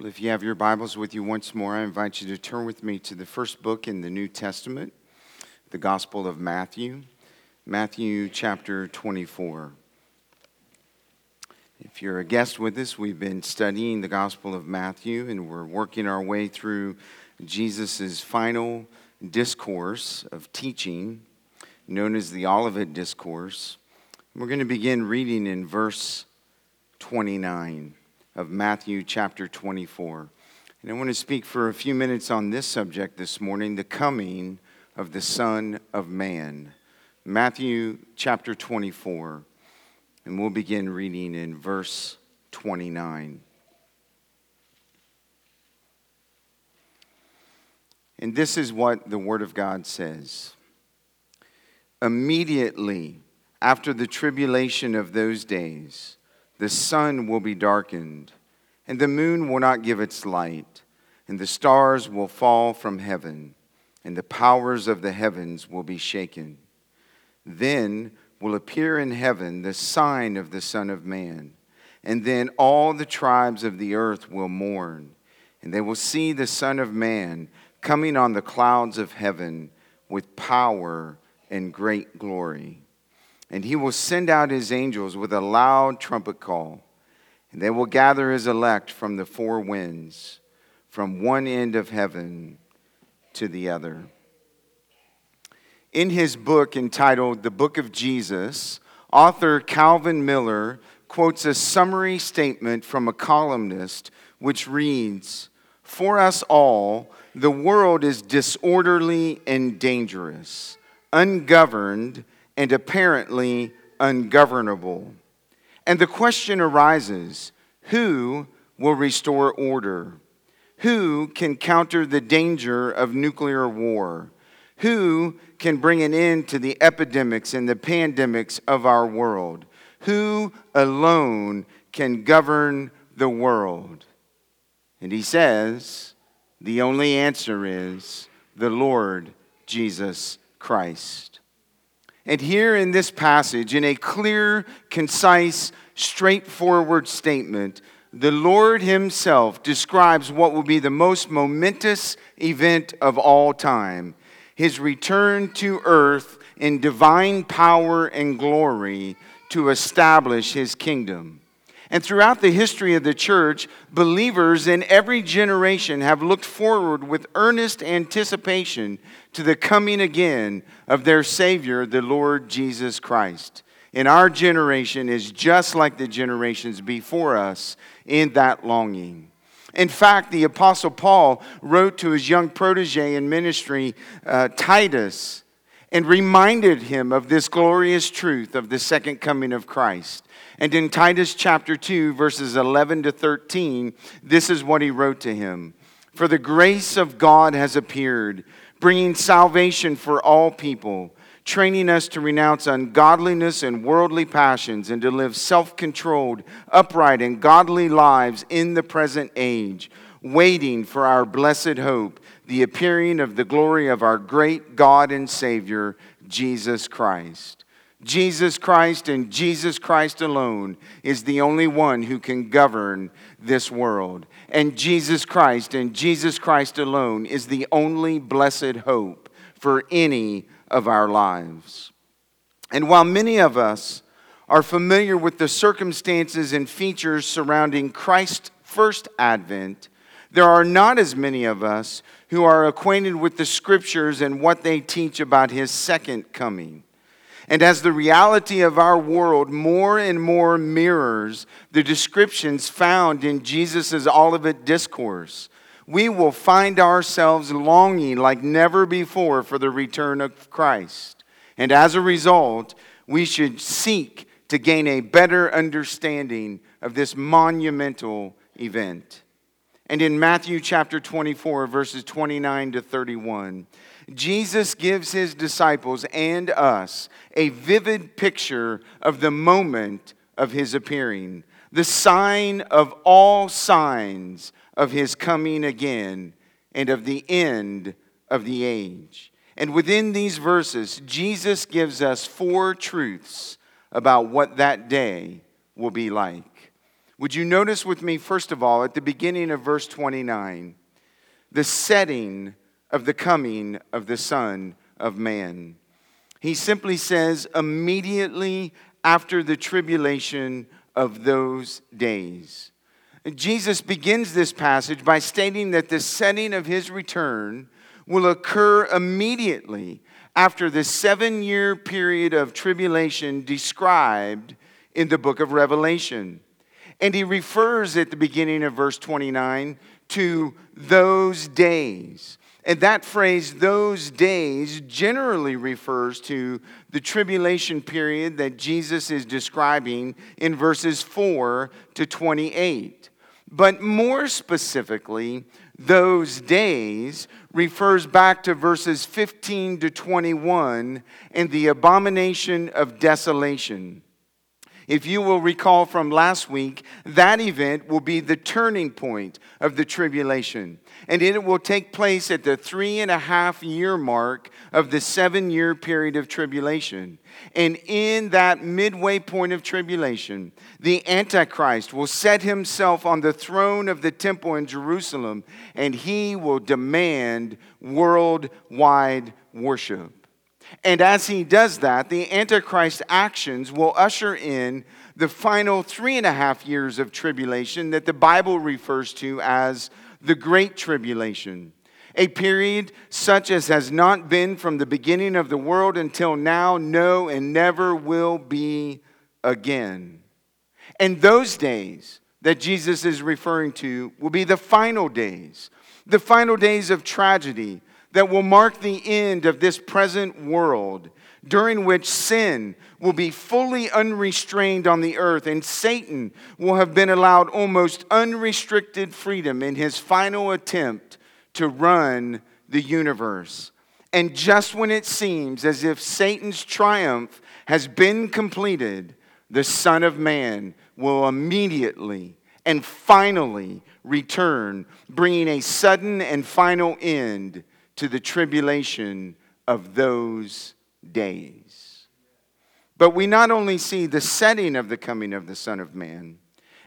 Well, if you have your Bibles with you once more, I invite you to turn with me to the first book in the New Testament, the Gospel of Matthew, Matthew chapter 24. If you're a guest with us, we've been studying the Gospel of Matthew, and we're working our way through Jesus' final discourse of teaching, known as the Olivet Discourse. We're going to begin reading in verse 29. Of Matthew chapter 24. And I want to speak for a few minutes on this subject this morning, the coming of the Son of Man. Matthew chapter 24, and we'll begin reading in verse 29. And this is what the Word of God says. Immediately after the tribulation of those days, the sun will be darkened, and the moon will not give its light, and the stars will fall from heaven, and the powers of the heavens will be shaken. Then will appear in heaven the sign of the Son of Man, and then all the tribes of the earth will mourn, and they will see the Son of Man coming on the clouds of heaven with power and great glory. And he will send out his angels with a loud trumpet call, and they will gather his elect from the four winds, from one end of heaven to the other. In his book entitled The Book of Jesus, author Calvin Miller quotes a summary statement from a columnist which reads, "For us all, the world is disorderly and dangerous, ungoverned and apparently ungovernable. And the question arises, who will restore order? Who can counter the danger of nuclear war? Who can bring an end to the epidemics and the pandemics of our world? Who alone can govern the world?" And he says, the only answer is the Lord Jesus Christ. And here in this passage, in a clear, concise, straightforward statement, the Lord himself describes what will be the most momentous event of all time, his return to earth in divine power and glory to establish his kingdom. And throughout the history of the church, believers in every generation have looked forward with earnest anticipation to the coming again of their Savior, the Lord Jesus Christ. And our generation is just like the generations before us in that longing. In fact, the Apostle Paul wrote to his young protege in ministry, Titus, and reminded him of this glorious truth of the second coming of Christ. And in Titus chapter 2, verses 11 to 13, this is what he wrote to him. "For the grace of God has appeared, bringing salvation for all people, training us to renounce ungodliness and worldly passions and to live self-controlled, upright, and godly lives in the present age, waiting for our blessed hope, the appearing of the glory of our great God and Savior, Jesus Christ." Jesus Christ and Jesus Christ alone is the only one who can govern this world. And Jesus Christ alone is the only blessed hope for any of our lives. And while many of us are familiar with the circumstances and features surrounding Christ's first advent, there are not as many of us who are acquainted with the scriptures and what they teach about his second coming. And as the reality of our world more and more mirrors the descriptions found in Jesus' Olivet Discourse, we will find ourselves longing like never before for the return of Christ. And as a result, we should seek to gain a better understanding of this monumental event. And in Matthew chapter 24, verses 29 to 31, Jesus gives his disciples and us a vivid picture of the moment of his appearing, the sign of all signs of his coming again and of the end of the age. And within these verses, Jesus gives us four truths about what that day will be like. Would you notice with me, first of all, at the beginning of verse 29, the setting of the coming of the Son of Man. He simply says, immediately after the tribulation of those days. Jesus begins this passage by stating that the setting of his return will occur immediately after the 7-year period of tribulation described in the book of Revelation. And he refers at the beginning of verse 29 to those days. And that phrase, those days, generally refers to the tribulation period that Jesus is describing in verses 4 to 28. But more specifically, those days refers back to verses 15 to 21 and the abomination of desolation. If you will recall from last week, that event will be the turning point of the tribulation. And it will take place at the 3.5 year mark of the 7-year period of tribulation. And in that midway point of tribulation, the Antichrist will set himself on the throne of the temple in Jerusalem, and he will demand worldwide worship. And as he does that, the Antichrist's actions will usher in the final 3.5 years of tribulation that the Bible refers to as the Great Tribulation, a period such as has not been from the beginning of the world until now, no, and never will be again. And those days that Jesus is referring to will be the final days of tragedy, that will mark the end of this present world, during which sin will be fully unrestrained on the earth, and Satan will have been allowed almost unrestricted freedom in his final attempt to run the universe. And just when it seems as if Satan's triumph has been completed, the Son of Man will immediately and finally return, bringing a sudden and final end to the tribulation of those days. But we not only see the setting of the coming of the Son of Man,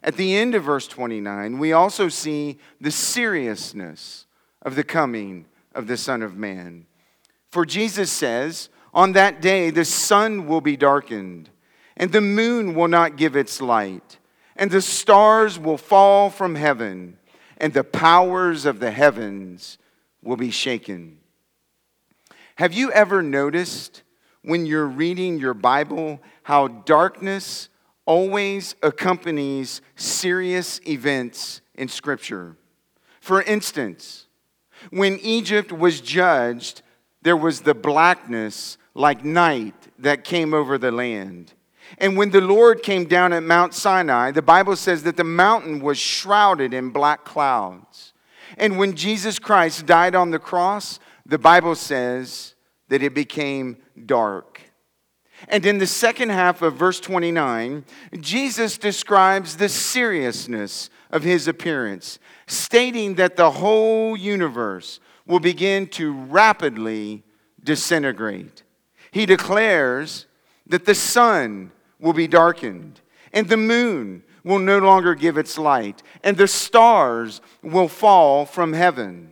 at the end of verse 29, we also see the seriousness of the coming of the Son of Man. For Jesus says, on that day the sun will be darkened, and the moon will not give its light, and the stars will fall from heaven, and the powers of the heavens will be shaken. Have you ever noticed when you're reading your Bible how darkness always accompanies serious events in Scripture? For instance, when Egypt was judged, there was the blackness like night that came over the land. And when the Lord came down at Mount Sinai, the Bible says that the mountain was shrouded in black clouds. And when Jesus Christ died on the cross, the Bible says that it became dark. And in the second half of verse 29, Jesus describes the seriousness of his appearance, stating that the whole universe will begin to rapidly disintegrate. He declares that the sun will be darkened and the moon will no longer give its light, and the stars will fall from heaven.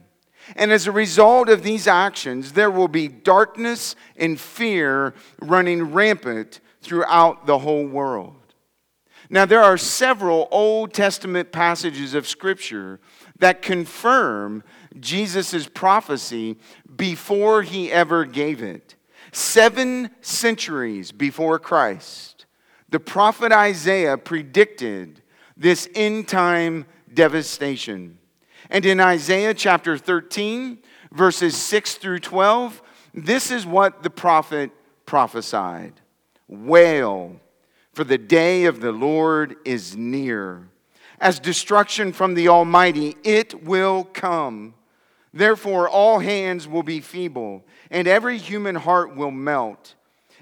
And as a result of these actions, there will be darkness and fear running rampant throughout the whole world. Now, there are several Old Testament passages of Scripture that confirm Jesus' prophecy before he ever gave it. 7 centuries before Christ, the prophet Isaiah predicted this end-time devastation. And in Isaiah chapter 13, verses 6 through 12, this is what the prophet prophesied. Wail, for the day of the Lord is near. As destruction from the Almighty, it will come. Therefore, all hands will be feeble, and every human heart will melt,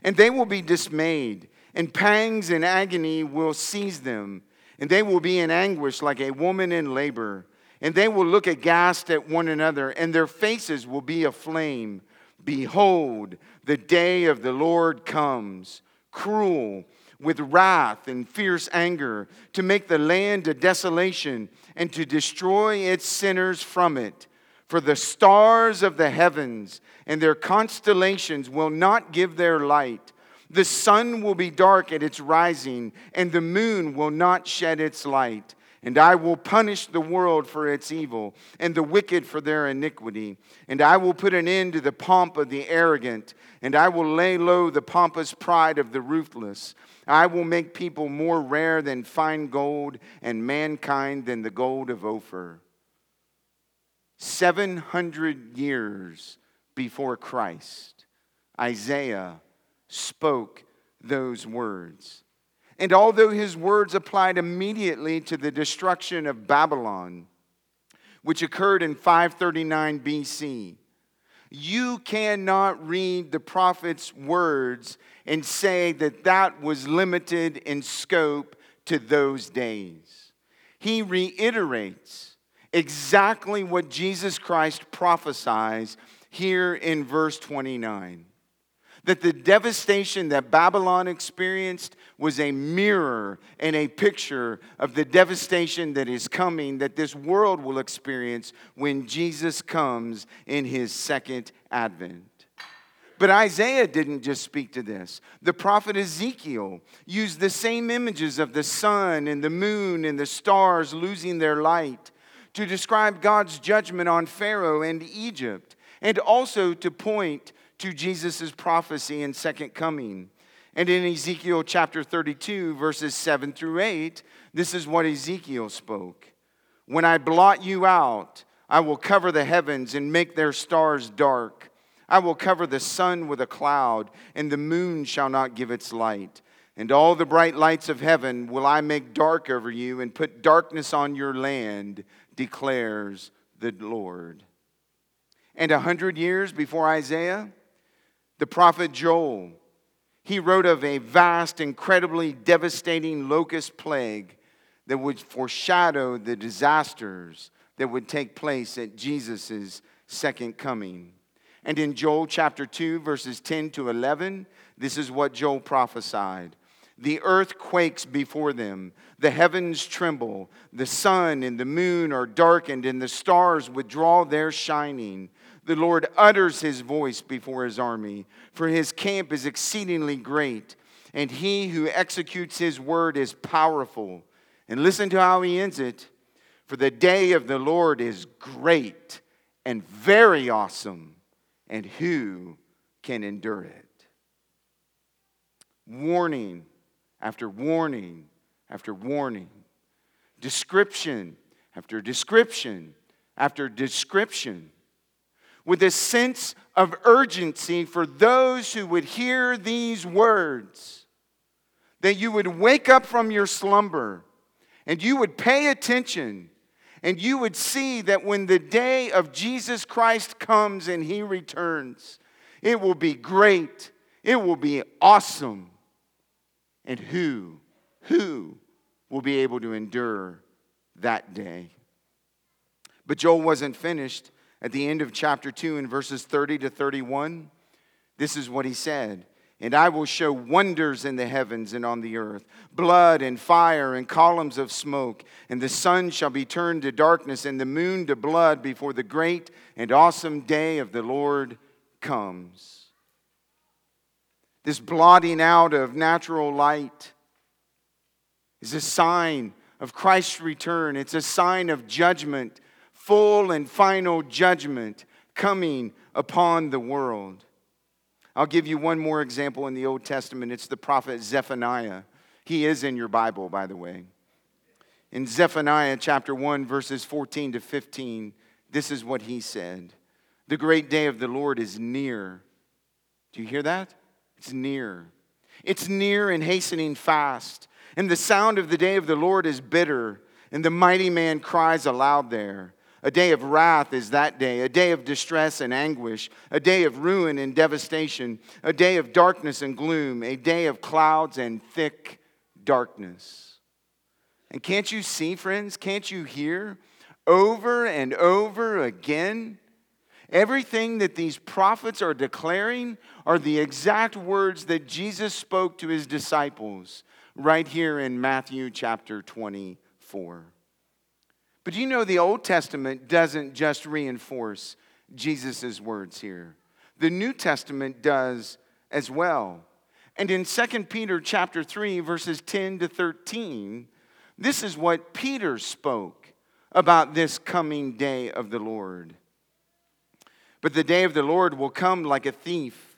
and they will be dismayed. And pangs and agony will seize them, and they will be in anguish like a woman in labor. And they will look aghast at one another, and their faces will be aflame. Behold, the day of the Lord comes, cruel, with wrath and fierce anger, to make the land a desolation, and to destroy its sinners from it. For the stars of the heavens and their constellations will not give their light. The sun will be dark at its rising, and the moon will not shed its light. And I will punish the world for its evil, and the wicked for their iniquity. And I will put an end to the pomp of the arrogant, and I will lay low the pompous pride of the ruthless. I will make people more rare than fine gold, and mankind than the gold of Ophir. 700 years before Christ, Isaiah spoke those words. And although his words applied immediately to the destruction of Babylon, which occurred in 539 BC, you cannot read the prophet's words and say that that was limited in scope to those days. He reiterates exactly what Jesus Christ prophesies here in verse 29. That the devastation that Babylon experienced was a mirror and a picture of the devastation that is coming, that this world will experience when Jesus comes in his second advent. But Isaiah didn't just speak to this. The prophet Ezekiel used the same images of the sun and the moon and the stars losing their light to describe God's judgment on Pharaoh and Egypt, and also to point to Jesus' prophecy and second coming. And in Ezekiel chapter 32, verses 7 through 8, this is what Ezekiel spoke. When I blot you out, I will cover the heavens and make their stars dark. I will cover the sun with a cloud, and the moon shall not give its light. And all the bright lights of heaven will I make dark over you, and put darkness on your land, declares the Lord. And 100 years before Isaiah, the prophet Joel, he wrote of a vast, incredibly devastating locust plague that would foreshadow the disasters that would take place at Jesus' second coming. And in Joel chapter 2, verses 10 to 11, this is what Joel prophesied. The earth quakes before them, the heavens tremble, the sun and the moon are darkened, and the stars withdraw their shining. The Lord utters his voice before his army, for his camp is exceedingly great, and he who executes his word is powerful. And listen to how he ends it. For the day of the Lord is great and very awesome, and who can endure it? Warning after warning after warning, description after description after description, with a sense of urgency for those who would hear these words, that you would wake up from your slumber and you would pay attention and you would see that when the day of Jesus Christ comes and he returns, it will be great, it will be awesome. And who will be able to endure that day? But Joel wasn't finished. At the end of chapter 2 in verses 30 to 31, this is what he said. And I will show wonders in the heavens and on the earth, blood and fire and columns of smoke. And the sun shall be turned to darkness and the moon to blood before the great and awesome day of the Lord comes. This blotting out of natural light is a sign of Christ's return. It's a sign of judgment. Full and final judgment coming upon the world. I'll give you one more example in the Old Testament. It's the prophet Zephaniah. He is in your Bible, by the way. In Zephaniah chapter 1, verses 14 to 15, this is what he said. The great day of the Lord is near. Do you hear that? It's near. It's near and hastening fast. And the sound of the day of the Lord is bitter. And the mighty man cries aloud there. A day of wrath is that day, a day of distress and anguish, a day of ruin and devastation, a day of darkness and gloom, a day of clouds and thick darkness. And can't you see, friends, can't you hear over and over again Everything that these prophets are declaring are the exact words that Jesus spoke to his disciples right here in Matthew chapter 24. But you know the Old Testament doesn't just reinforce Jesus' words here. The New Testament does as well. And in 2 Peter chapter 3, verses 10 to 13, this is what Peter spoke about this coming day of the Lord. But the day of the Lord will come like a thief,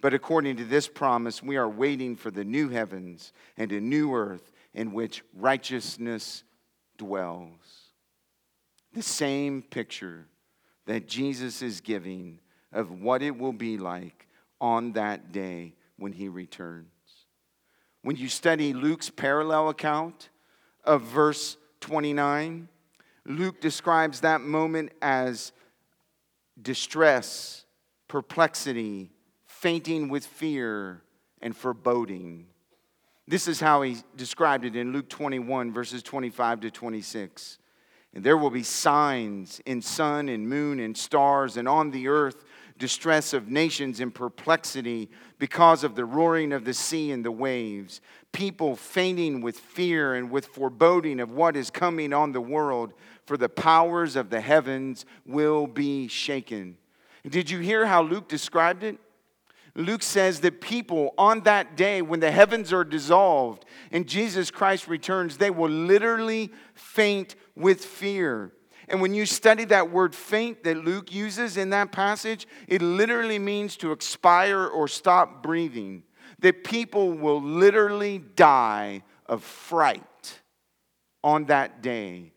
But according to this promise, we are waiting for the new heavens and a new earth in which righteousness dwells. The same picture that Jesus is giving of what it will be like on that day when he returns. When you study Luke's parallel account of verse 29, Luke describes that moment as distress, perplexity, fainting with fear, and foreboding. This is how he described it in Luke 21, verses 25 to 26. And there will be signs in sun and moon and stars, and on the earth distress of nations in perplexity because of the roaring of the sea and the waves, people fainting with fear and with foreboding of what is coming on the world, for the powers of the heavens will be shaken. Did you hear how Luke described it? Luke says that people on that day when the heavens are dissolved and Jesus Christ returns, they will literally faint with fear. And when you study that word faint that Luke uses in that passage, it literally means to expire or stop breathing. That people will literally die of fright on that day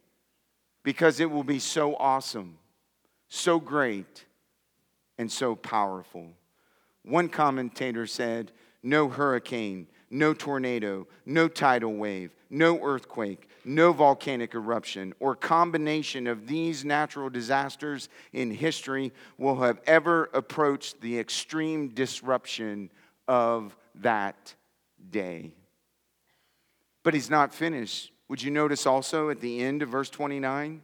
because it will be so awesome, so great, and so powerful. One commentator said, no hurricane, no tornado, no tidal wave, no earthquake, no volcanic eruption, or combination of these natural disasters in history will have ever approached the extreme disruption of that day. But he's not finished. Would you notice also at the end of verse 29?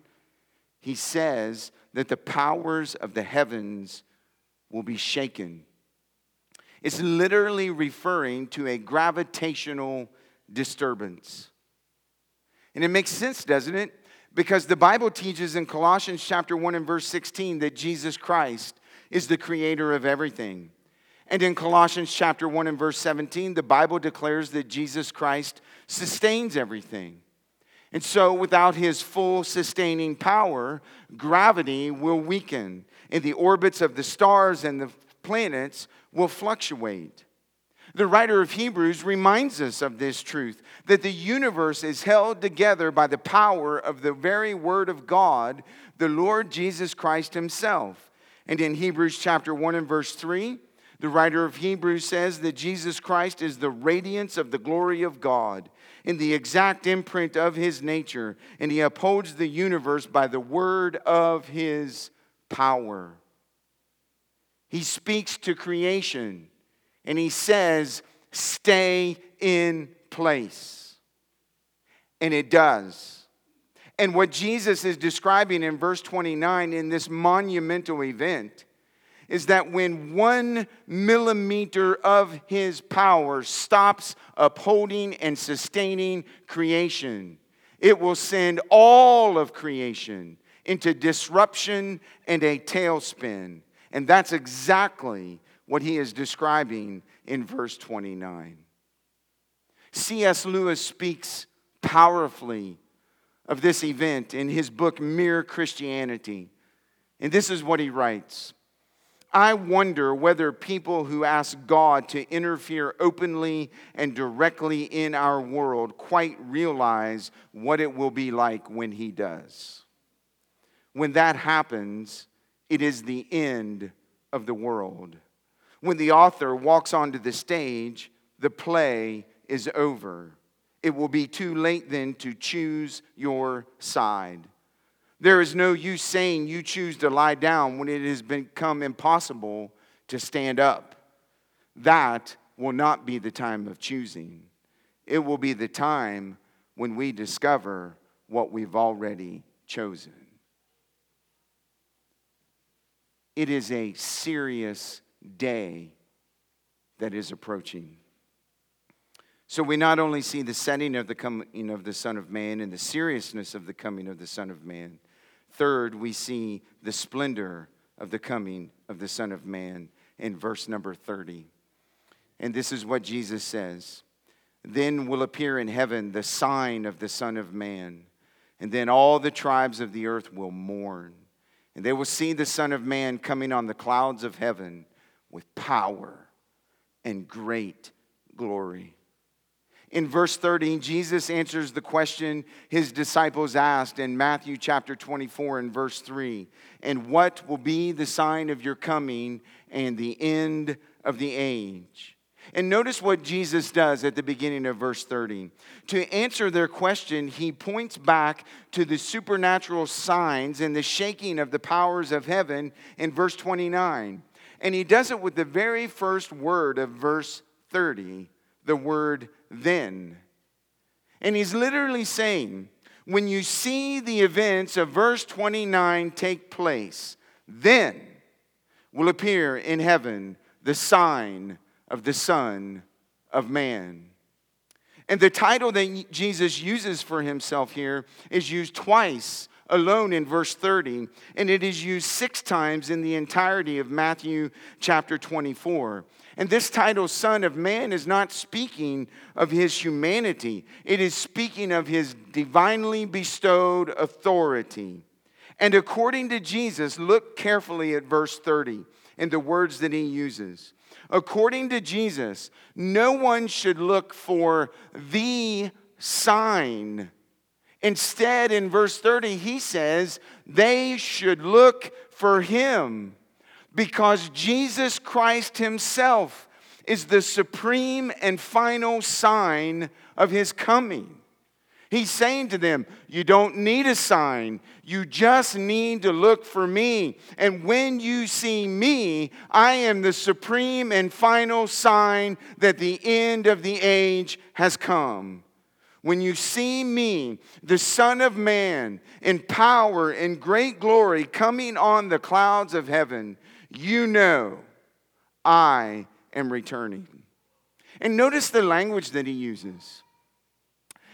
He says that the powers of the heavens will be shaken. It's literally referring to a gravitational disturbance. And it makes sense, doesn't it? Because the Bible teaches in Colossians chapter 1 and verse 16 that Jesus Christ is the creator of everything. And in Colossians chapter 1 and verse 17, the Bible declares that Jesus Christ sustains everything. And so without his full sustaining power, gravity will weaken, and the orbits of the stars and the planets will fluctuate. The writer of Hebrews reminds us of this truth, that the universe is held together by the power of the very word of God, the Lord Jesus Christ himself. And in Hebrews chapter 1 and verse 3, the writer of Hebrews says that Jesus Christ is the radiance of the glory of God, in the exact imprint of his nature, and he upholds the universe by the word of his power. He speaks to creation, and he says, stay in place. And it does. And what Jesus is describing in verse 29 in this monumental event is that when 1 millimeter of his power stops upholding and sustaining creation, it will send all of creation into disruption and a tailspin. And that's exactly what he is describing in verse 29. C.S. Lewis speaks powerfully of this event in his book, Mere Christianity. And this is what he writes. I wonder whether people who ask God to interfere openly and directly in our world quite realize what it will be like when he does. When that happens, It is the end of the world. When the author walks onto the stage, the play is over. It will be too late then to choose your side. There is no use saying you choose to lie down when it has become impossible to stand up. That will not be the time of choosing. It will be the time when we discover what we've already chosen. It is a serious day that is approaching. So we not only see the setting of the coming of the Son of Man and the seriousness of the coming of the Son of Man. Third, we see the splendor of the coming of the Son of Man in verse number 30. And this is what Jesus says. Then will appear in heaven the sign of the Son of Man. And then all the tribes of the earth will mourn. And they will see the Son of Man coming on the clouds of heaven with power and great glory. In verse 13, Jesus answers the question his disciples asked in Matthew chapter 24 and verse 3. And what will be the sign of your coming and the end of the age? And notice what Jesus does at the beginning of verse 30. To answer their question, he points back to the supernatural signs and the shaking of the powers of heaven in verse 29. And he does it with the very first word of verse 30, the word then. And he's literally saying, when you see the events of verse 29 take place, then will appear in heaven the sign of the Son of Man. And the title that Jesus uses for himself here is used twice alone in verse 30, and it is used 6 times in the entirety of Matthew chapter 24. And this title, Son of Man, is not speaking of his humanity. It is speaking of his divinely bestowed authority. And according to Jesus, look carefully at verse 30 and the words that he uses. According to Jesus, no one should look for the sign. Instead, in verse 30, he says, they should look for him, because Jesus Christ himself is the supreme and final sign of his coming. He's saying to them, you don't need a sign. You just need to look for me. And when you see me, I am the supreme and final sign that the end of the age has come. When you see me, the Son of Man, in power and great glory, coming on the clouds of heaven, you know I am returning. And notice the language that he uses.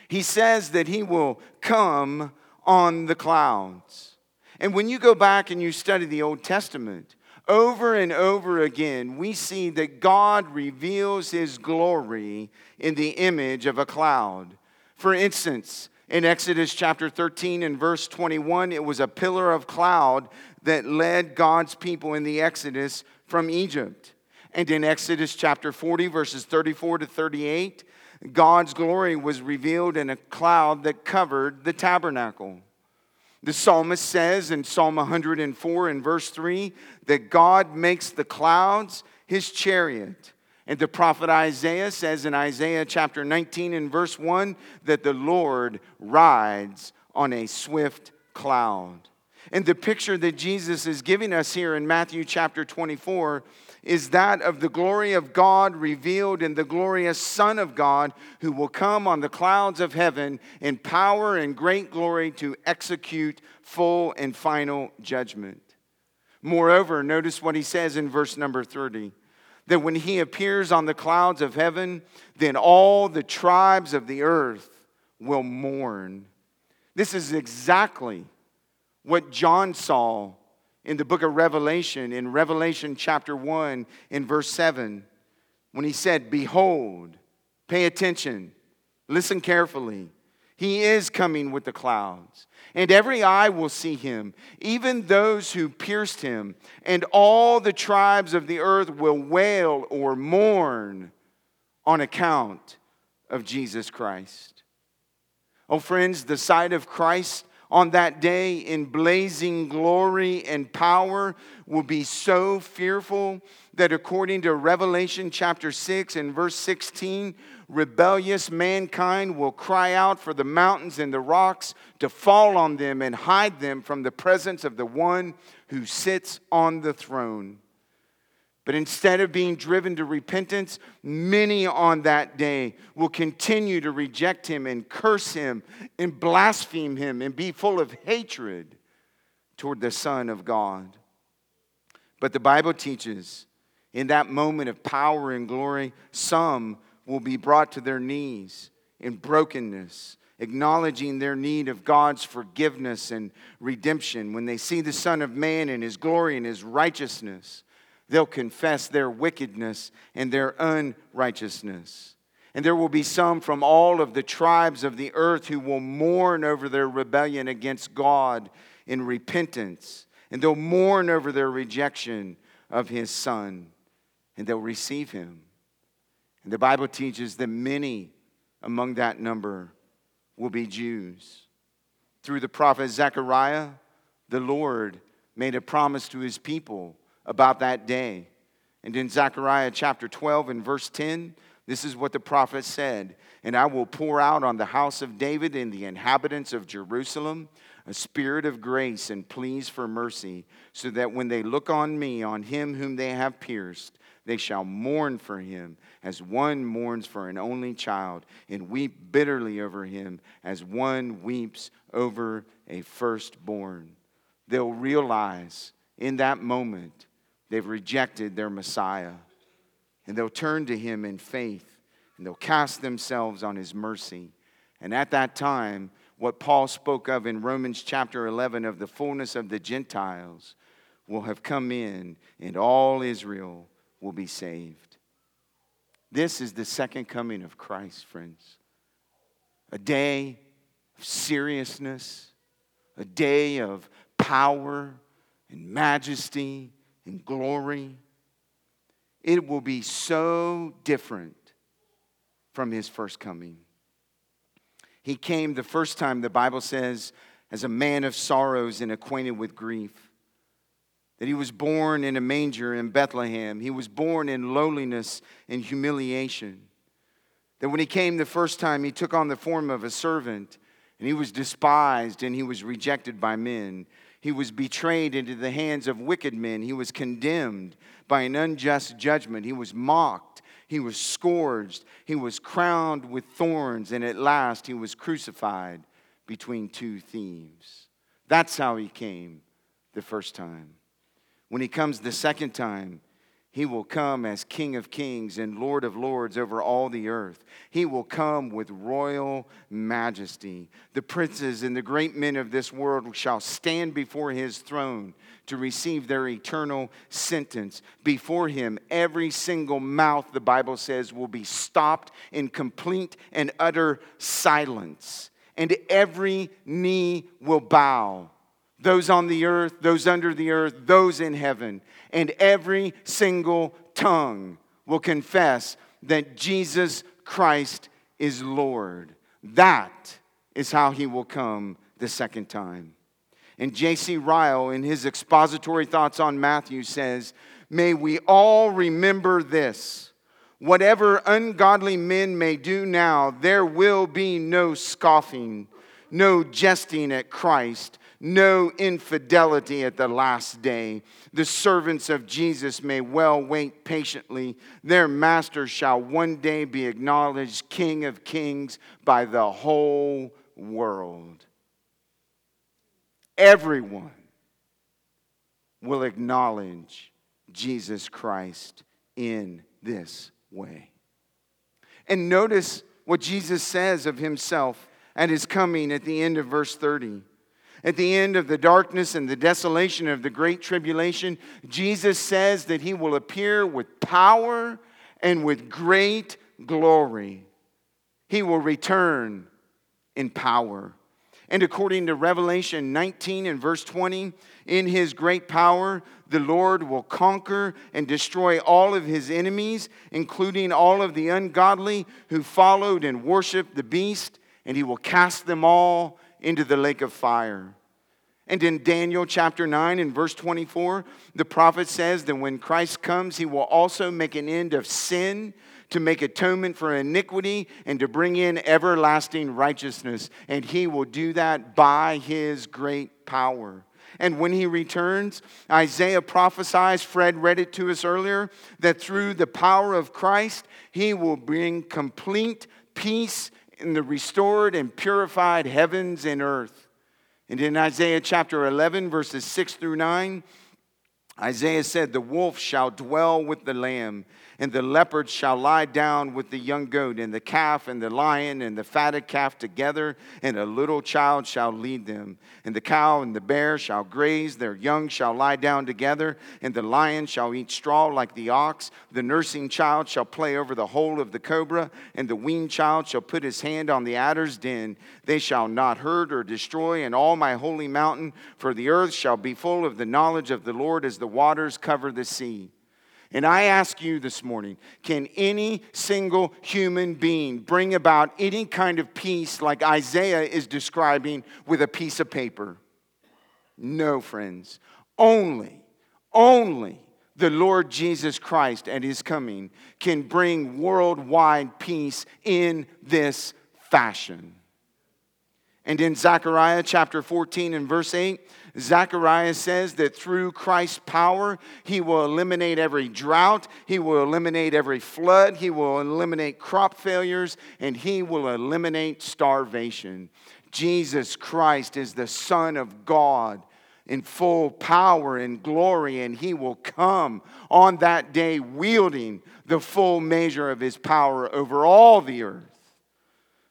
He says that he will come on the clouds. And when you go back and you study the Old Testament, over and over again, we see that God reveals his glory in the image of a cloud. For instance, in Exodus chapter 13 and verse 21, it was a pillar of cloud that led God's people in the Exodus from Egypt. And in Exodus chapter 40, verses 34 to 38, God's glory was revealed in a cloud that covered the tabernacle. The psalmist says in Psalm 104 and verse 3 that God makes the clouds his chariot. And the prophet Isaiah says in Isaiah chapter 19 and verse 1 that the Lord rides on a swift cloud. And the picture that Jesus is giving us here in Matthew chapter 24 is that of the glory of God revealed in the glorious Son of God who will come on the clouds of heaven in power and great glory to execute full and final judgment. Moreover, notice what he says in verse number 30, that when he appears on the clouds of heaven, then all the tribes of the earth will mourn. This is exactly what John saw in the book of Revelation, in Revelation chapter 1, in verse 7, when he said, behold, pay attention, listen carefully, he is coming with the clouds, and every eye will see him, even those who pierced him, and all the tribes of the earth will wail or mourn on account of Jesus Christ. Oh, friends, the sight of Christ on that day in blazing glory and power will be so fearful that according to Revelation chapter 6 and verse 16, rebellious mankind will cry out for the mountains and the rocks to fall on them and hide them from the presence of the one who sits on the throne. But instead of being driven to repentance, many on that day will continue to reject him and curse him and blaspheme him and be full of hatred toward the Son of God. But the Bible teaches in that moment of power and glory, some will be brought to their knees in brokenness, acknowledging their need of God's forgiveness and redemption. When they see the Son of Man in his glory and his righteousness, they'll confess their wickedness and their unrighteousness. And there will be some from all of the tribes of the earth who will mourn over their rebellion against God in repentance. And they'll mourn over their rejection of his Son. And they'll receive him. And the Bible teaches that many among that number will be Jews. Through the prophet Zechariah, the Lord made a promise to his people about that day. And in Zechariah chapter 12 and verse 10, this is what the prophet said: "And I will pour out on the house of David and the inhabitants of Jerusalem a spirit of grace and pleas for mercy, so that when they look on me, on him whom they have pierced, they shall mourn for him as one mourns for an only child, and weep bitterly over him as one weeps over a firstborn." They'll realize in that moment they've rejected their Messiah, and they'll turn to him in faith, and they'll cast themselves on his mercy. And at that time, what Paul spoke of in Romans chapter 11 of the fullness of the Gentiles will have come in, and all Israel will be saved. This is the second coming of Christ, friends. A day of seriousness, a day of power and majesty and glory. It will be so different from his first coming. He came the first time, the Bible says, as a man of sorrows and acquainted with grief. That he was born in a manger in Bethlehem. He was born in lowliness and humiliation. That when he came the first time, he took on the form of a servant, and he was despised and he was rejected by men. He was betrayed into the hands of wicked men. He was condemned by an unjust judgment. He was mocked. He was scourged. He was crowned with thorns. And at last he was crucified between two thieves. That's how he came the first time. When he comes the second time, he will come as King of Kings and Lord of Lords over all the earth. He will come with royal majesty. The princes and the great men of this world shall stand before his throne to receive their eternal sentence. Before him, every single mouth, the Bible says, will be stopped in complete and utter silence. And every knee will bow. Those on the earth, those under the earth, those in heaven. And every single tongue will confess that Jesus Christ is Lord. That is how he will come the second time. And J.C. Ryle, in his expository thoughts on Matthew, says, "May we all remember this. Whatever ungodly men may do now, there will be no scoffing, no jesting at Christ, no infidelity at the last day. The servants of Jesus may well wait patiently. Their master shall one day be acknowledged King of Kings by the whole world." Everyone will acknowledge Jesus Christ in this way. And notice what Jesus says of himself at his coming at the end of verse 30. At the end of the darkness and the desolation of the great tribulation, Jesus says that he will appear with power and with great glory. He will return in power. And according to Revelation 19 and verse 20, in his great power, the Lord will conquer and destroy all of his enemies, including all of the ungodly who followed and worshiped the beast, and he will cast them all into the lake of fire. And in Daniel chapter 9 and verse 24, the prophet says that when Christ comes, he will also make an end of sin, to make atonement for iniquity, and to bring in everlasting righteousness. And he will do that by his great power. And when he returns, Isaiah prophesies, Fred read it to us earlier, that through the power of Christ, he will bring complete peace in the restored and purified heavens and earth. And in Isaiah chapter 11, verses 6 through 9, Isaiah said, "The wolf shall dwell with the lamb, and the leopard shall lie down with the young goat, and the calf and the lion and the fatted calf together, and a little child shall lead them. And the cow and the bear shall graze, their young shall lie down together, and the lion shall eat straw like the ox. The nursing child shall play over the hole of the cobra, and the weaned child shall put his hand on the adder's den. They shall not hurt or destroy in all my holy mountain, for the earth shall be full of the knowledge of the Lord as the waters cover the sea." And I ask you this morning, can any single human being bring about any kind of peace like Isaiah is describing with a piece of paper? No, friends. Only the Lord Jesus Christ at his coming can bring worldwide peace in this fashion. And in Zechariah chapter 14 and verse 8, Zechariah says that through Christ's power, he will eliminate every drought, he will eliminate every flood, he will eliminate crop failures, and he will eliminate starvation. Jesus Christ is the Son of God in full power and glory, and he will come on that day wielding the full measure of his power over all the earth.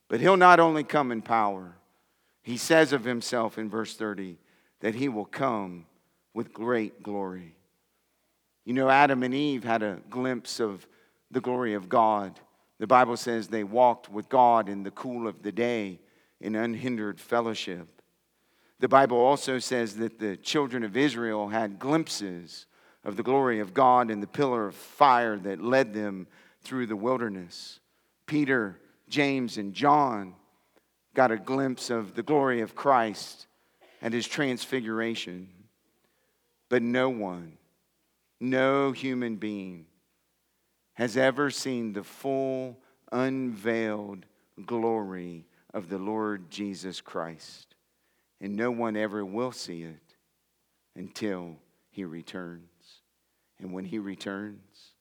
But he'll not only come in power. He says of himself in verse 30 that he will come with great glory. You know, Adam and Eve had a glimpse of the glory of God. The Bible says they walked with God in the cool of the day in unhindered fellowship. The Bible also says that the children of Israel had glimpses of the glory of God in the pillar of fire that led them through the wilderness. Peter, James, and John got a glimpse of the glory of Christ and his transfiguration. But no one, no human being has ever seen the full, unveiled glory of the Lord Jesus Christ. And no one ever will see it until he returns. And when he returns,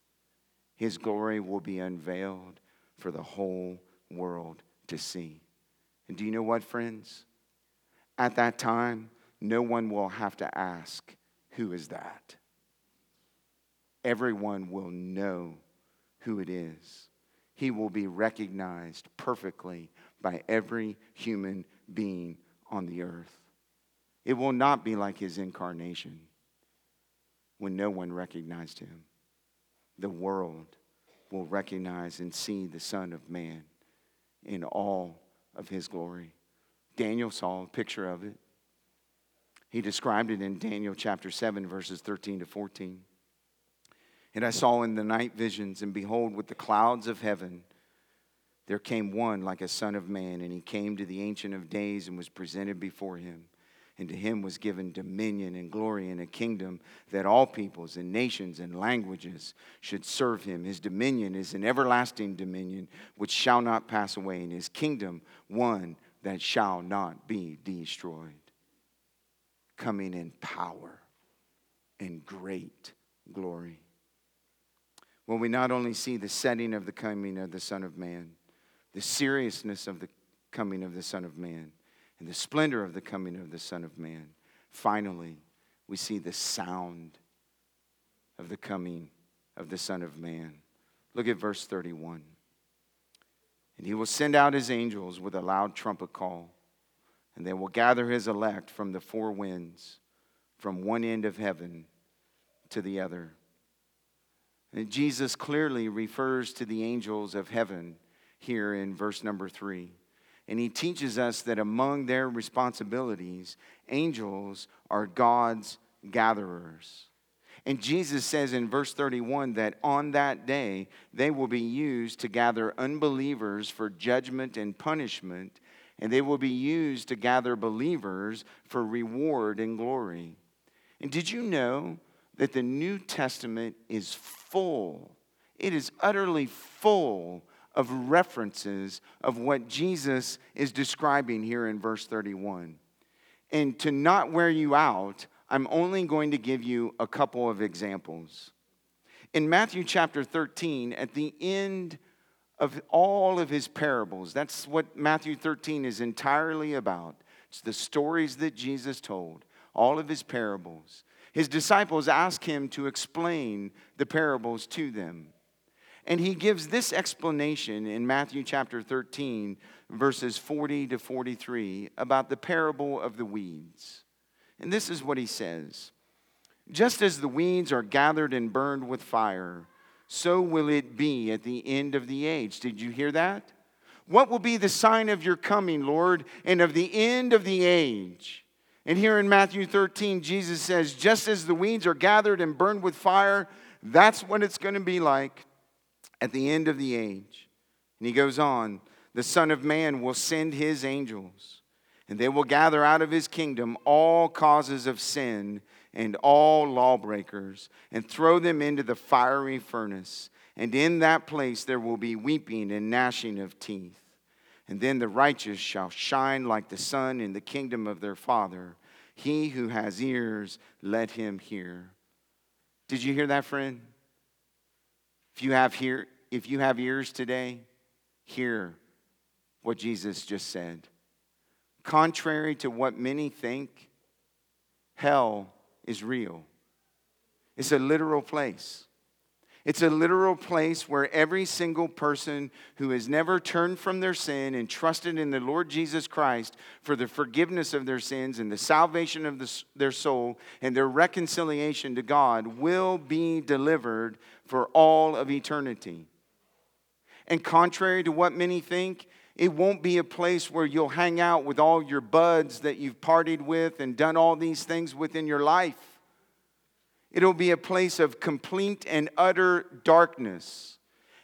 his glory will be unveiled for the whole world to see. And do you know what, friends? At that time, no one will have to ask, who is that? Everyone will know who it is. He will be recognized perfectly by every human being on the earth. It will not be like his incarnation when no one recognized him. The world will recognize and see the Son of Man in all of his glory. Daniel saw a picture of it. He described it in Daniel chapter 7, verses 13 to 14. "And I saw in the night visions, and behold, with the clouds of heaven, there came one like a son of man, and he came to the Ancient of Days and was presented before him. And to him was given dominion and glory and a kingdom, that all peoples and nations and languages should serve him. His dominion is an everlasting dominion which shall not pass away, and his kingdom one that shall not be destroyed." Coming in power and great glory. When we not only see the setting of the coming of the Son of Man, the seriousness of the coming of the Son of Man, and the splendor of the coming of the Son of Man, finally, we see the sound of the coming of the Son of Man. Look at verse 31. "And he will send out his angels with a loud trumpet call, and they will gather his elect from the four winds, from one end of heaven to the other." And Jesus clearly refers to the angels of heaven here in verse number 3. And he teaches us that among their responsibilities, angels are God's gatherers. And Jesus says in verse 31 that on that day, they will be used to gather unbelievers for judgment and punishment, and they will be used to gather believers for reward and glory. And did you know that the New Testament is full? It is utterly full of references of what Jesus is describing here in verse 31. And to not wear you out, I'm only going to give you a couple of examples. In Matthew chapter 13, at the end of all of his parables, that's what Matthew 13 is entirely about. It's the stories that Jesus told, all of his parables. His disciples ask him to explain the parables to them. And he gives this explanation in Matthew chapter 13, verses 40 to 43, about the parable of the weeds. And this is what he says. Just as the weeds are gathered and burned with fire, so will it be at the end of the age. Did you hear that? What will be the sign of your coming, Lord, and of the end of the age? And here in Matthew 13, Jesus says, just as the weeds are gathered and burned with fire, that's what it's going to be like at the end of the age. And he goes on, the Son of Man will send his angels, and they will gather out of his kingdom all causes of sin and all lawbreakers, and throw them into the fiery furnace. And in that place there will be weeping and gnashing of teeth. And then the righteous shall shine like the sun in the kingdom of their Father. He who has ears, let him hear. Did you hear that, friend? If you have ears today, hear what Jesus just said. Contrary to what many think, hell is real. It's a literal place. It's a literal place where every single person who has never turned from their sin and trusted in the Lord Jesus Christ for the forgiveness of their sins and the salvation of their soul and their reconciliation to God will be delivered for all of eternity. And contrary to what many think, it won't be a place where you'll hang out with all your buds that you've partied with and done all these things with in your life. It'll be a place of complete and utter darkness.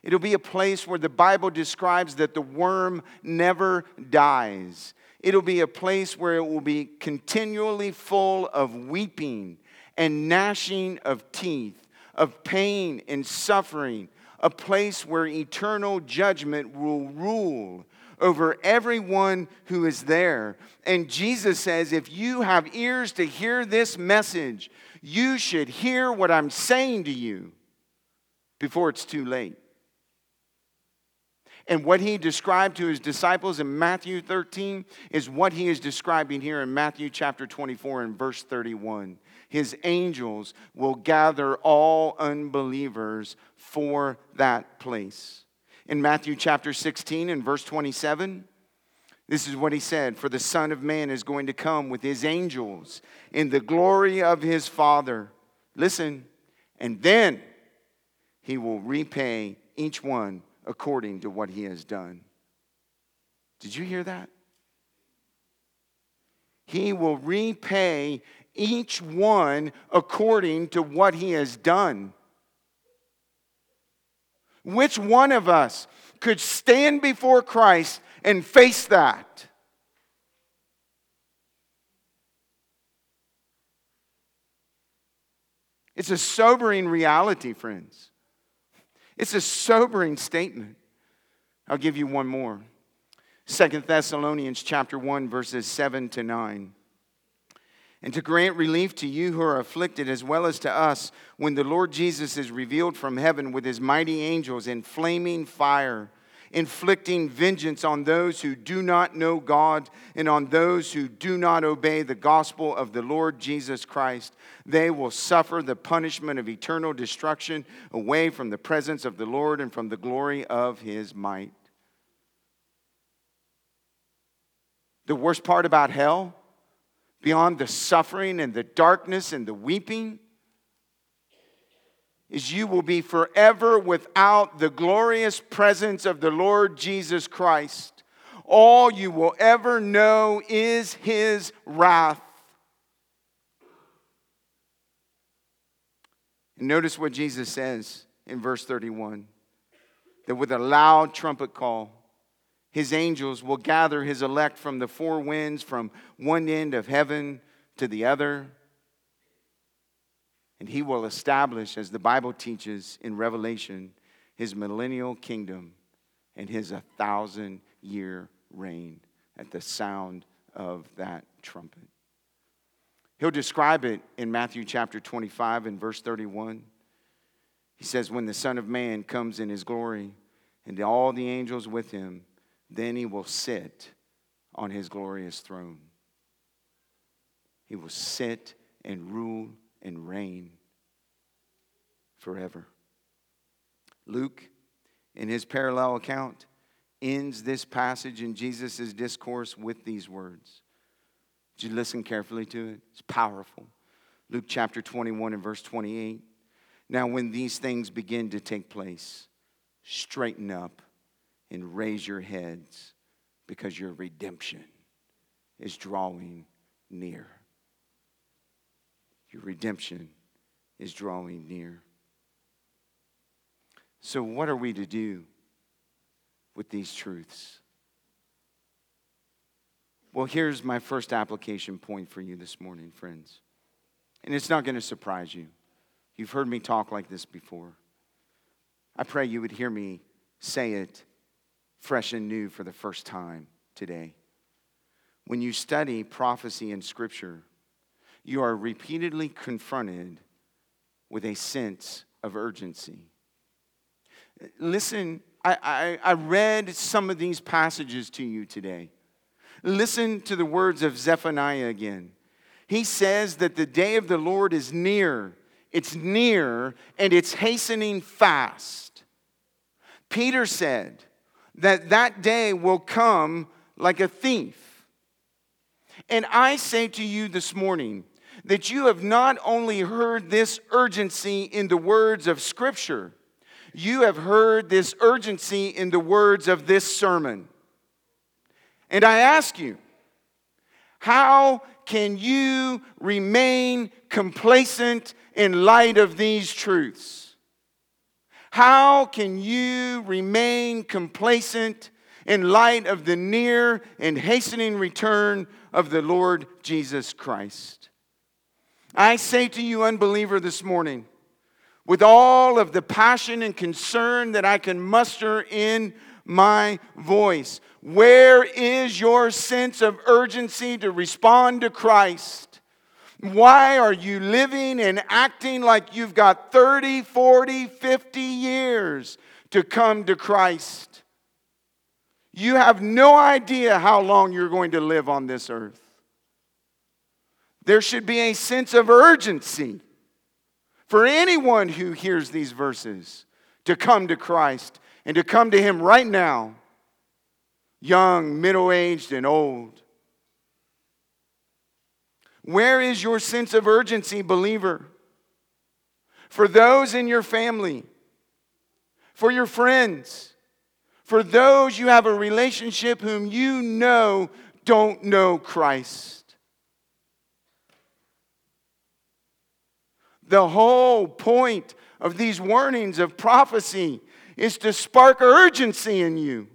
It'll be a place where the Bible describes that the worm never dies. It'll be a place where it will be continually full of weeping and gnashing of teeth, of pain and suffering, a place where eternal judgment will rule over everyone who is there. And Jesus says, if you have ears to hear this message, you should hear what I'm saying to you before it's too late. And what he described to his disciples in Matthew 13 is what he is describing here in Matthew chapter 24 and verse 31. His angels will gather all unbelievers for that place. In Matthew chapter 16 and verse 27, this is what he said. For the Son of Man is going to come with his angels in the glory of his Father. Listen. And then he will repay each one according to what he has done. Did you hear that? He will repay each one according to what he has done. Which one of us could stand before Christ and face that? It's a sobering reality, friends. It's a sobering statement. I'll give you one more. 2 Thessalonians chapter 1, verses 7 to 9. And to grant relief to you who are afflicted as well as to us when the Lord Jesus is revealed from heaven with his mighty angels in flaming fire, inflicting vengeance on those who do not know God and on those who do not obey the gospel of the Lord Jesus Christ. They will suffer the punishment of eternal destruction away from the presence of the Lord and from the glory of his might. The worst part about hell, beyond the suffering and the darkness and the weeping, is you will be forever without the glorious presence of the Lord Jesus Christ. All you will ever know is his wrath. And notice what Jesus says in verse 31. That with a loud trumpet call, his angels will gather his elect from the four winds, from one end of heaven to the other. And he will establish, as the Bible teaches in Revelation, his millennial kingdom and his 1,000-year reign at the sound of that trumpet. He'll describe it in Matthew chapter 25 and verse 31. He says, when the Son of Man comes in his glory and all the angels with him, then he will sit on his glorious throne. He will sit and rule and reign forever. Luke, in his parallel account, ends this passage in Jesus' discourse with these words. Did you listen carefully to it? It's powerful. Luke chapter 21 and verse 28. Now when these things begin to take place, straighten up and raise your heads, because your redemption is drawing near. Your redemption is drawing near. So what are we to do with these truths? Well, here's my first application point for you this morning, friends. And it's not going to surprise you. You've heard me talk like this before. I pray you would hear me say it fresh and new for the first time today. When you study prophecy in Scripture, you are repeatedly confronted with a sense of urgency. Listen, I read some of these passages to you today. Listen to the words of Zephaniah again. He says that the day of the Lord is near. It's near, and it's hastening fast. Peter said that that day will come like a thief. And I say to you this morning that you have not only heard this urgency in the words of Scripture, you have heard this urgency in the words of this sermon. And I ask you, how can you remain complacent in light of these truths? How can you remain complacent in light of the near and hastening return of the Lord Jesus Christ? I say to you, unbeliever, this morning, with all of the passion and concern that I can muster in my voice, where is your sense of urgency to respond to Christ? Why are you living and acting like you've got 30, 40, 50 years to come to Christ? You have no idea how long you're going to live on this earth. There should be a sense of urgency for anyone who hears these verses to come to Christ and to come to Him right now, young, middle-aged, and old. Where is your sense of urgency, believer? For those in your family, for your friends, for those you have a relationship whom you know don't know Christ. The whole point of these warnings of prophecy is to spark urgency in you,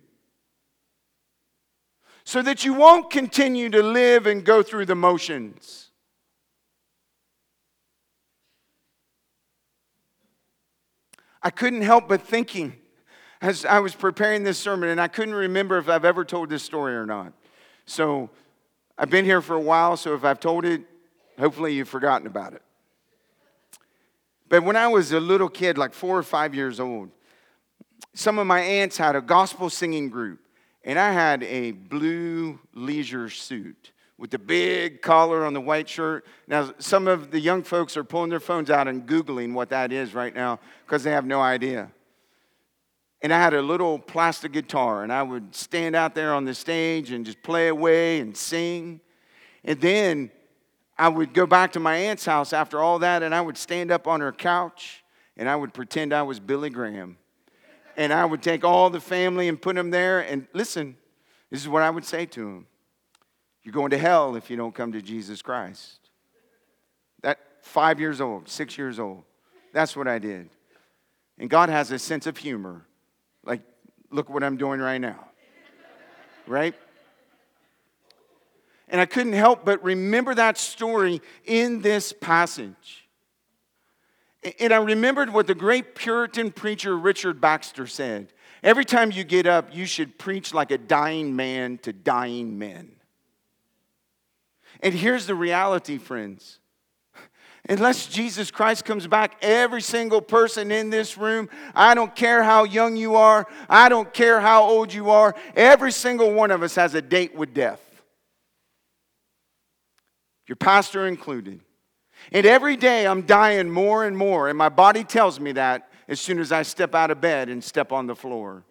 so that you won't continue to live and go through the motions. I couldn't help but thinking as I was preparing this sermon, and I couldn't remember if I've ever told this story or not. So I've been here for a while, so if I've told it, hopefully you've forgotten about it. But when I was a little kid, like 4 or 5 years old, some of my aunts had a gospel singing group. And I had a blue leisure suit with the big collar on the white shirt. Now, some of the young folks are pulling their phones out and Googling what that is right now because they have no idea. And I had a little plastic guitar. And I would stand out there on the stage and just play away and sing. And then I would go back to my aunt's house after all that, and I would stand up on her couch, and I would pretend I was Billy Graham. And I would take all the family and put them there, and listen, this is what I would say to them. You're going to hell if you don't come to Jesus Christ. That 5 years old, 6 years old, that's what I did. And God has a sense of humor. Like, look what I'm doing right now. right? And I couldn't help but remember that story in this passage. And I remembered what the great Puritan preacher Richard Baxter said. Every time you get up, you should preach like a dying man to dying men. And here's the reality, friends. Unless Jesus Christ comes back, every single person in this room, I don't care how young you are, I don't care how old you are, every single one of us has a date with death. Your pastor included. And every day I'm dying more and more, and my body tells me that as soon as I step out of bed and step on the floor.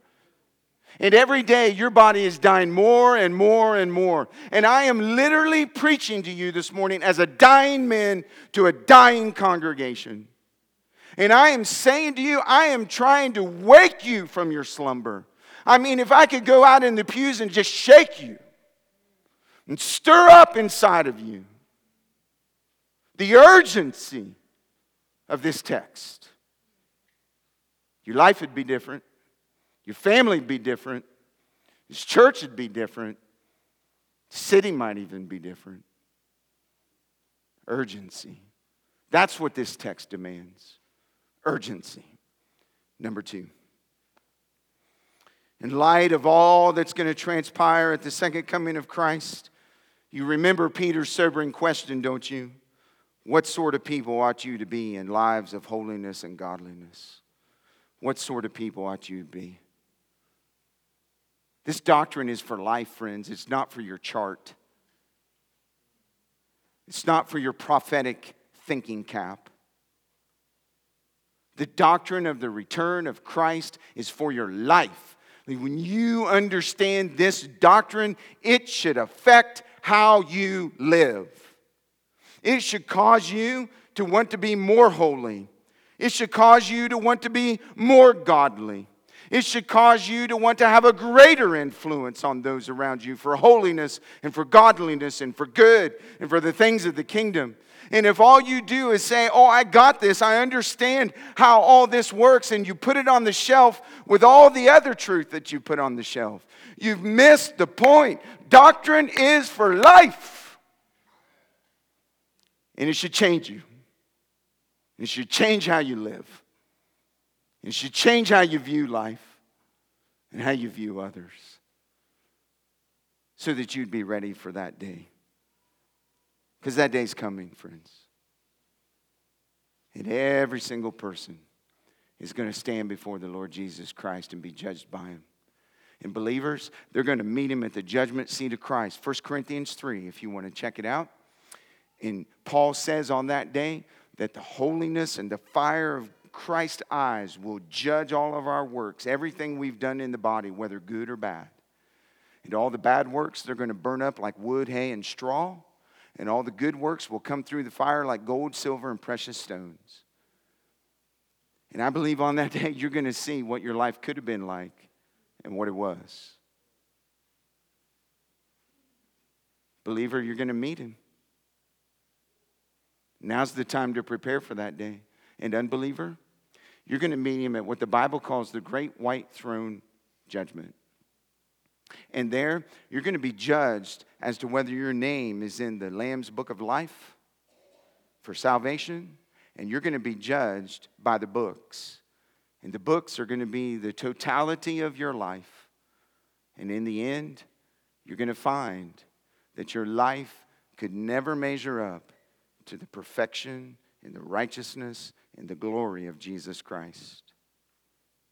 And every day your body is dying more and more and more. And I am literally preaching to you this morning as a dying man to a dying congregation. And I am saying to you, I am trying to wake you from your slumber. I mean, if I could go out in the pews and just shake you and stir up inside of you the urgency of this text, your life would be different. Your family would be different. This church would be different. The city might even be different. Urgency. That's what this text demands. Urgency. Number two. In light of all that's going to transpire at the second coming of Christ, you remember Peter's sobering question, don't you? What sort of people ought you to be in lives of holiness and godliness? What sort of people ought you to be? This doctrine is for life, friends. It's not for your chart. It's not for your prophetic thinking cap. The doctrine of the return of Christ is for your life. When you understand this doctrine, it should affect how you live. It should cause you to want to be more holy. It should cause you to want to be more godly. It should cause you to want to have a greater influence on those around you for holiness and for godliness and for good and for the things of the kingdom. And if all you do is say, oh, I got this, I understand how all this works, and you put it on the shelf with all the other truth that you put on the shelf, you've missed the point. Doctrine is for life. And it should change you. It should change how you live. It should change how you view life and how you view others so that you'd be ready for that day. Because that day's coming, friends. And every single person is going to stand before the Lord Jesus Christ and be judged by him. And believers, they're going to meet him at the judgment seat of Christ. 1 Corinthians 3, if you want to check it out. And Paul says on that day, that the holiness and the fire of Christ's eyes will judge all of our works, everything we've done in the body, whether good or bad. And all the bad works, they're going to burn up like wood, hay, and straw. And all the good works will come through the fire like gold, silver, and precious stones. And I believe on that day you're going to see what your life could have been like and what it was. Believer, you're going to meet him. Now's the time to prepare for that day. And unbeliever, you're going to meet him at what the Bible calls the great white throne judgment. And there, you're going to be judged as to whether your name is in the Lamb's book of life for salvation. And you're going to be judged by the books. And the books are going to be the totality of your life. And in the end, you're going to find that your life could never measure up to the perfection and the righteousness and the glory of Jesus Christ.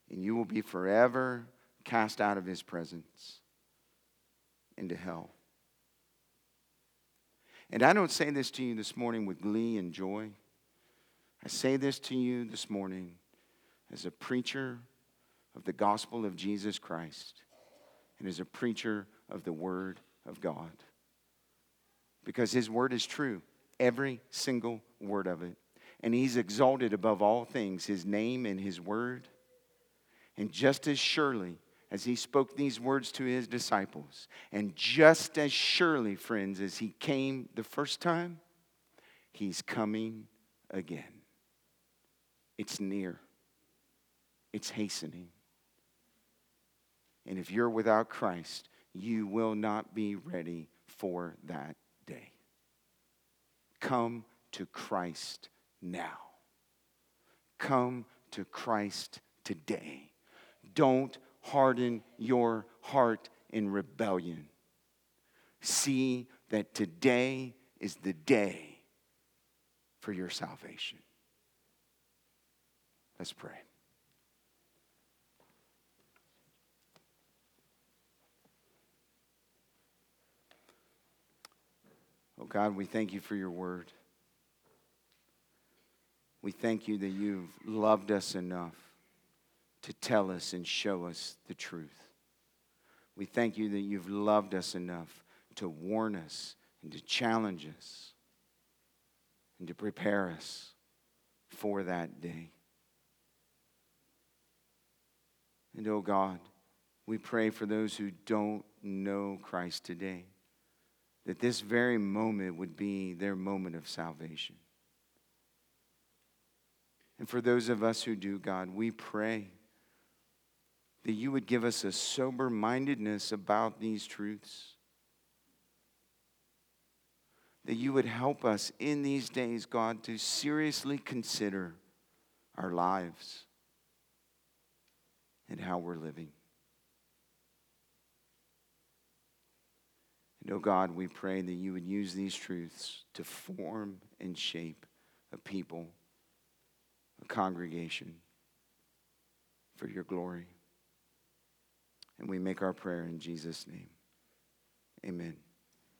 And you will be forever cast out of his presence into hell. And I don't say this to you this morning with glee and joy. I say this to you this morning as a preacher of the gospel of Jesus Christ and as a preacher of the word of God. Because his word is true. Every single word of it. And he's exalted above all things, his name and his word. And just as surely as he spoke these words to his disciples, and just as surely, friends, as he came the first time, he's coming again. It's near. It's hastening. And if you're without Christ, you will not be ready for that day. Come to Christ now. Come to Christ today. Don't harden your heart in rebellion. See that today is the day for your salvation. Let's pray. Oh God, we thank you for your word. We thank you that you've loved us enough to tell us and show us the truth. We thank you that you've loved us enough to warn us and to challenge us and to prepare us for that day. And oh God, we pray for those who don't know Christ today, that this very moment would be their moment of salvation. And for those of us who do, God, we pray that you would give us a sober-mindedness about these truths, that you would help us in these days, God, to seriously consider our lives and how we're living. And oh God, we pray that you would use these truths to form and shape a people, a congregation for your glory. And we make our prayer in Jesus' name. Amen.